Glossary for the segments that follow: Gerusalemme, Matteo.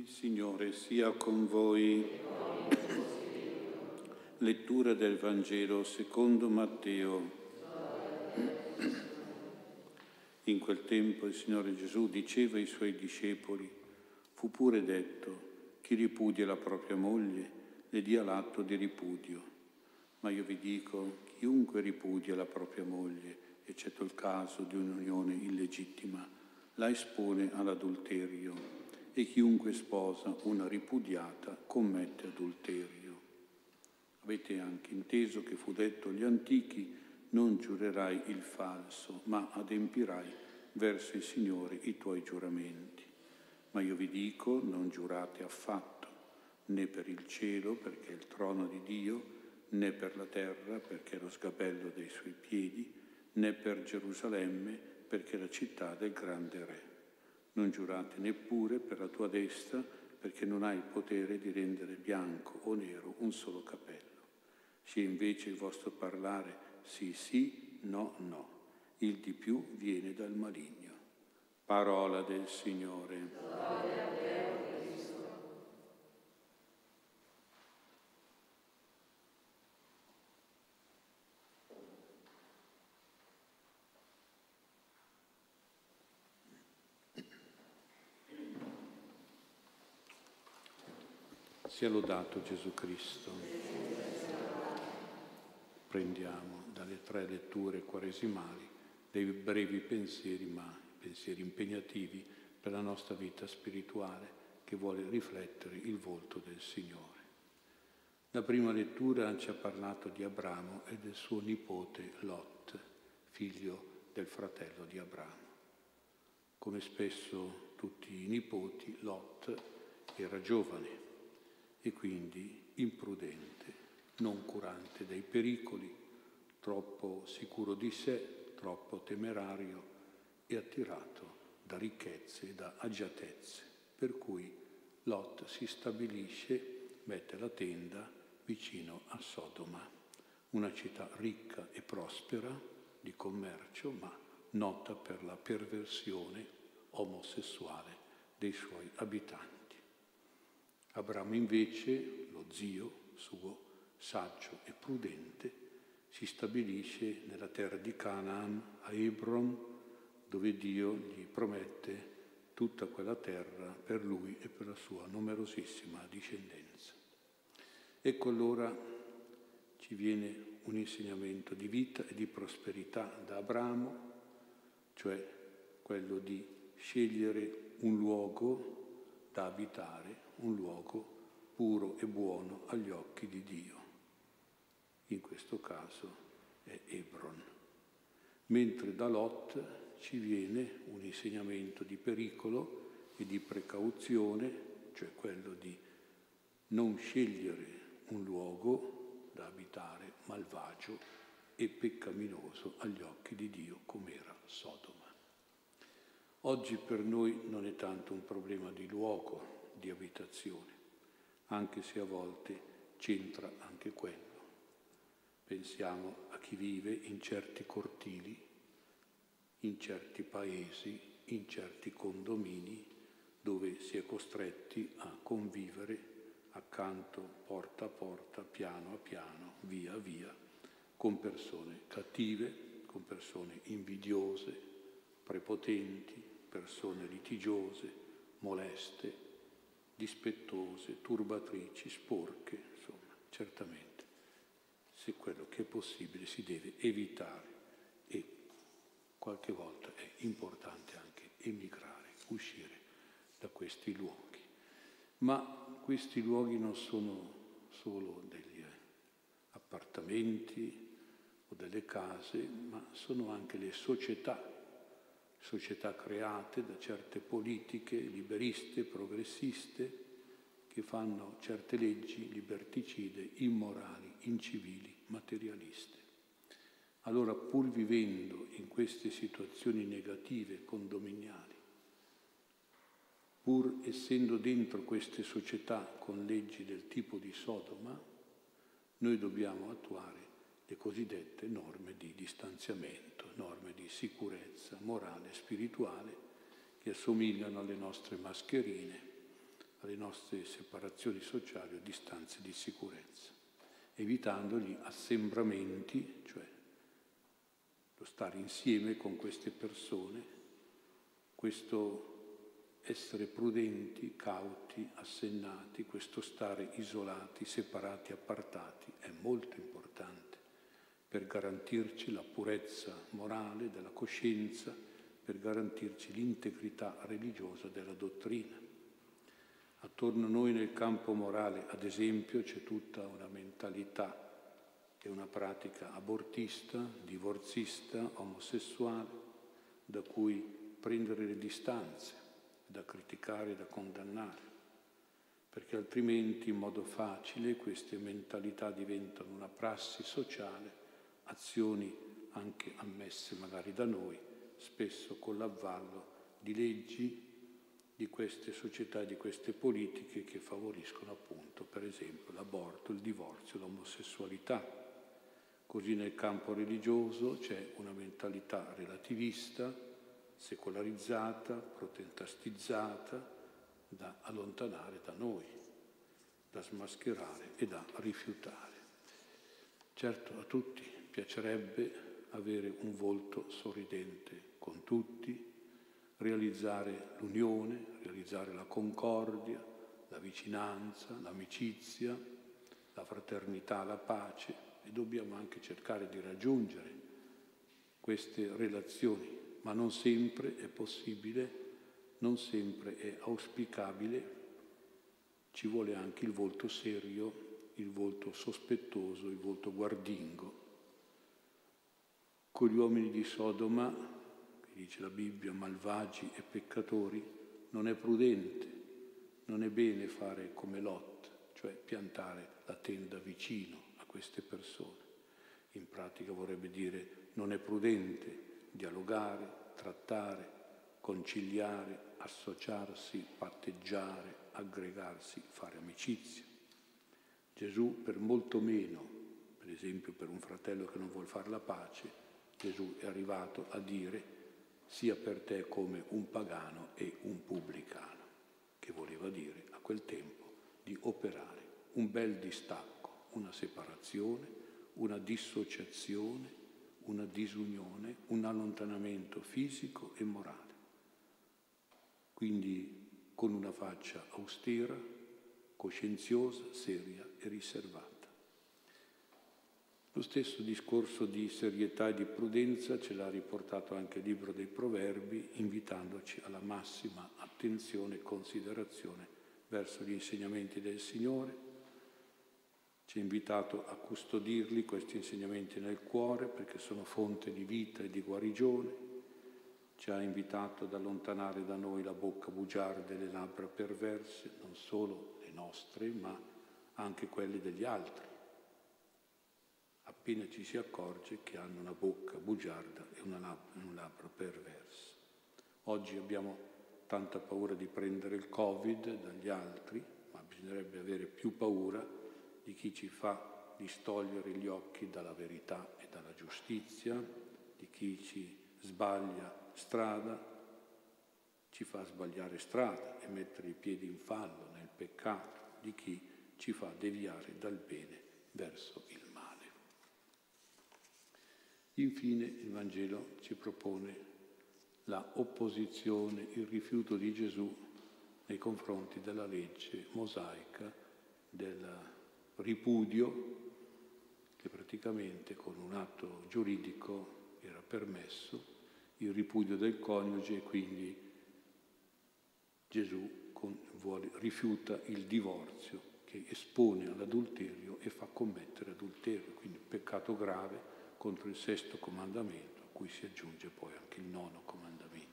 Il Signore sia con voi. Lettura del Vangelo secondo Matteo. In quel tempo il Signore Gesù diceva ai Suoi discepoli, fu pure detto, chi ripudia la propria moglie le dia l'atto di ripudio. Ma io vi dico, chiunque ripudia la propria moglie, eccetto il caso di un'unione illegittima, la espone all'adulterio. E chiunque sposa una ripudiata commette adulterio. Avete anche inteso che fu detto agli antichi, non giurerai il falso, ma adempirai verso il Signore i tuoi giuramenti. Ma io vi dico, non giurate affatto, né per il cielo, perché è il trono di Dio, né per la terra, perché è lo sgabello dei suoi piedi, né per Gerusalemme, perché è la città del grande Re. Non giurate neppure per la tua destra, perché non hai il potere di rendere bianco o nero un solo capello. Sia invece il vostro parlare sì sì, no no. Il di più viene dal maligno. Parola del Signore. Gloria a te, Cristo. Sia lodato Gesù Cristo. Prendiamo dalle tre letture quaresimali dei brevi pensieri, ma pensieri impegnativi per la nostra vita spirituale che vuole riflettere il volto del Signore. La prima lettura ci ha parlato di Abramo e del suo nipote Lot, figlio del fratello di Abramo. Come spesso tutti i nipoti, Lot era giovane e quindi imprudente, non curante dei pericoli, troppo sicuro di sé, troppo temerario e attirato da ricchezze e da agiatezze, per cui Lot si stabilisce, mette la tenda vicino a Sodoma, una città ricca e prospera di commercio, ma nota per la perversione omosessuale dei suoi abitanti. Abramo invece, lo zio suo, saggio e prudente, si stabilisce nella terra di Canaan, a Hebron, dove Dio gli promette tutta quella terra per lui e per la sua numerosissima discendenza. Ecco allora ci viene un insegnamento di vita e di prosperità da Abramo, cioè quello di scegliere un luogo da abitare, un luogo puro e buono agli occhi di Dio. In questo caso è Hebron. Mentre da Lot ci viene un insegnamento di pericolo e di precauzione, cioè quello di non scegliere un luogo da abitare malvagio e peccaminoso agli occhi di Dio come era Sodoma. Oggi per noi non è tanto un problema di luogo, di abitazione, anche se a volte c'entra anche quello. Pensiamo a chi vive in certi cortili, in certi paesi, in certi condomini, dove si è costretti a convivere accanto, porta a porta, piano a piano, via via, con persone cattive, con persone invidiose, prepotenti, persone litigiose, moleste, dispettose, turbatrici, sporche, insomma, certamente, se quello che è possibile si deve evitare e qualche volta è importante anche emigrare, uscire da questi luoghi. Ma questi luoghi non sono solo degli appartamenti o delle case, ma sono anche le società create da certe politiche liberiste, progressiste, che fanno certe leggi liberticide, immorali, incivili, materialiste. Allora, pur vivendo in queste situazioni negative, condominiali, pur essendo dentro queste società con leggi del tipo di Sodoma, noi dobbiamo attuare le cosiddette norme di distanziamento, norme di sicurezza morale e spirituale che assomigliano alle nostre mascherine, alle nostre separazioni sociali o distanze di sicurezza, evitando gli assembramenti, cioè lo stare insieme con queste persone, questo essere prudenti, cauti, assennati, questo stare isolati, separati, appartati, è molto importante per garantirci la purezza morale della coscienza, per garantirci l'integrità religiosa della dottrina. Attorno a noi nel campo morale, ad esempio, c'è tutta una mentalità e una pratica abortista, divorzista, omosessuale, da cui prendere le distanze, da criticare, da condannare, perché altrimenti in modo facile queste mentalità diventano una prassi sociale, azioni anche ammesse magari da noi, spesso con l'avvallo di leggi di queste società, di queste politiche che favoriscono appunto, per esempio, l'aborto, il divorzio, l'omosessualità. Così nel campo religioso c'è una mentalità relativista, secolarizzata, protestantizzata, da allontanare da noi, da smascherare e da rifiutare. Certo, a tutti piacerebbe avere un volto sorridente con tutti, realizzare l'unione, realizzare la concordia, la vicinanza, l'amicizia, la fraternità, la pace, e dobbiamo anche cercare di raggiungere queste relazioni, ma non sempre è possibile, non sempre è auspicabile, ci vuole anche il volto serio, il volto sospettoso, il volto guardingo. Con gli uomini di Sodoma, che dice la Bibbia, malvagi e peccatori, non è prudente, non è bene fare come Lot, cioè piantare la tenda vicino a queste persone. In pratica vorrebbe dire non è prudente dialogare, trattare, conciliare, associarsi, patteggiare, aggregarsi, fare amicizia. Gesù per molto meno, per esempio per un fratello che non vuol fare la pace, Gesù è arrivato a dire sia per te come un pagano e un pubblicano, che voleva dire a quel tempo di operare un bel distacco, una separazione, una dissociazione, una disunione, un allontanamento fisico e morale. Quindi con una faccia austera, coscienziosa, seria e riservata. Lo stesso discorso di serietà e di prudenza ce l'ha riportato anche il libro dei Proverbi, invitandoci alla massima attenzione e considerazione verso gli insegnamenti del Signore. Ci ha invitato a custodirli, questi insegnamenti, nel cuore, perché sono fonte di vita e di guarigione. Ci ha invitato ad allontanare da noi la bocca bugiarda e le labbra perverse, non solo le nostre, ma anche quelle degli altri, appena ci si accorge che hanno una bocca bugiarda e un labbro perverso. Oggi abbiamo tanta paura di prendere il Covid dagli altri, ma bisognerebbe avere più paura di chi ci fa distogliere gli occhi dalla verità e dalla giustizia, di chi ci sbaglia strada, ci fa sbagliare strada e mettere i piedi in fallo nel peccato, di chi ci fa deviare dal bene verso il male. Infine il Vangelo ci propone la opposizione, il rifiuto di Gesù nei confronti della legge mosaica, del ripudio, che praticamente con un atto giuridico era permesso, il ripudio del coniuge, e quindi Gesù rifiuta il divorzio che espone all'adulterio e fa commettere adulterio, quindi peccato grave contro il 6° comandamento, a cui si aggiunge poi anche il 9° comandamento.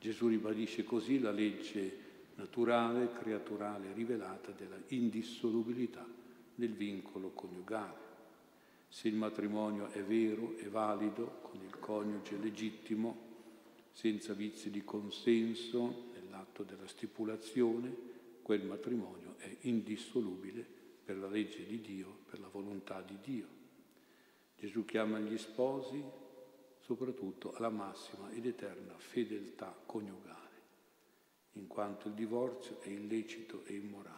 Gesù ribadisce così la legge naturale, creaturale, rivelata della indissolubilità del vincolo coniugale. Se il matrimonio è vero e valido, con il coniuge legittimo, senza vizi di consenso nell'atto della stipulazione, quel matrimonio è indissolubile per la legge di Dio, per la volontà di Dio. Gesù chiama gli sposi soprattutto alla massima ed eterna fedeltà coniugale. in quanto il divorzio è illecito e immorale.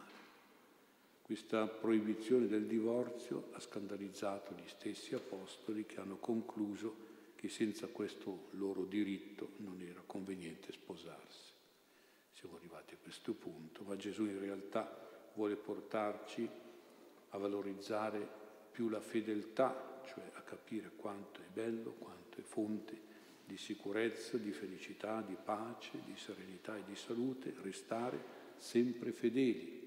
Questa proibizione del divorzio ha scandalizzato gli stessi apostoli che hanno concluso che senza questo loro diritto non era conveniente sposarsi. Siamo arrivati a questo punto, ma Gesù in realtà vuole portarci a valorizzare più la fedeltà, cioè a capire quanto è bello, quanto è fonte di sicurezza, di felicità, di pace, di serenità e di salute, restare sempre fedeli,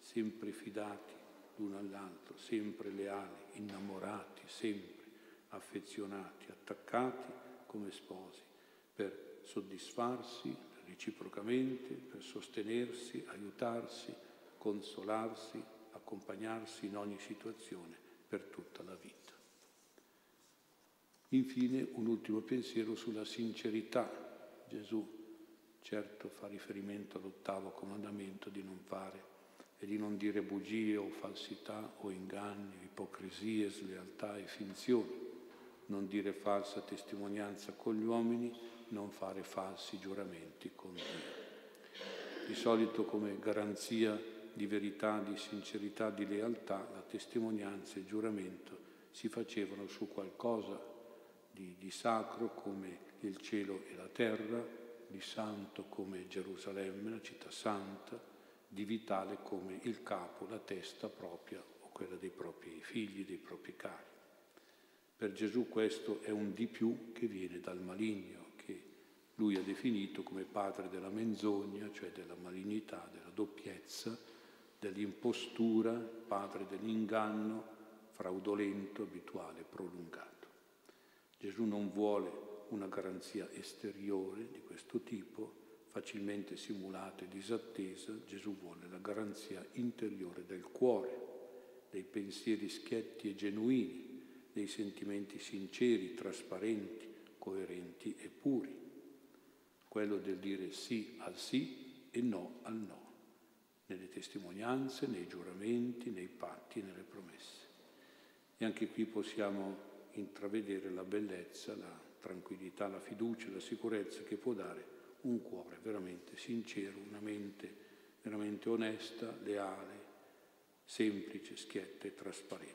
sempre fidati l'uno all'altro, sempre leali, innamorati, sempre affezionati, attaccati come sposi, per soddisfarsi reciprocamente, per sostenersi, aiutarsi, consolarsi, accompagnarsi in ogni situazione per tutta la vita. Infine, un ultimo pensiero sulla sincerità. Gesù certo fa riferimento all'8° comandamento di non fare e di non dire bugie o falsità o inganni, ipocrisie, slealtà e finzioni, non dire falsa testimonianza con gli uomini, non fare falsi giuramenti con Dio. Di solito come garanzia di verità, di sincerità, di lealtà, la testimonianza e il giuramento si facevano su qualcosa di sacro come il cielo e la terra, di santo come Gerusalemme, la città santa, di vitale come il capo, la testa propria o quella dei propri figli, dei propri cari. Per Gesù questo è un di più che viene dal maligno, che lui ha definito come padre della menzogna, cioè della malignità, della doppiezza, dell'impostura, padre dell'inganno fraudolento, abituale, prolungato. Gesù non vuole una garanzia esteriore di questo tipo, facilmente simulata e disattesa. Gesù vuole la garanzia interiore del cuore, dei pensieri schietti e genuini, dei sentimenti sinceri, trasparenti, coerenti e puri, quello del dire sì al sì e no al no, nelle testimonianze, nei giuramenti, nei patti, nelle promesse. E anche qui possiamo intravedere la bellezza, la tranquillità, la fiducia, la sicurezza che può dare un cuore veramente sincero, una mente veramente onesta, leale, semplice, schietta e trasparente.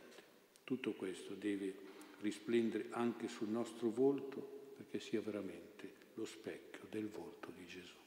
Tutto questo deve risplendere anche sul nostro volto perché sia veramente lo specchio del volto di Gesù.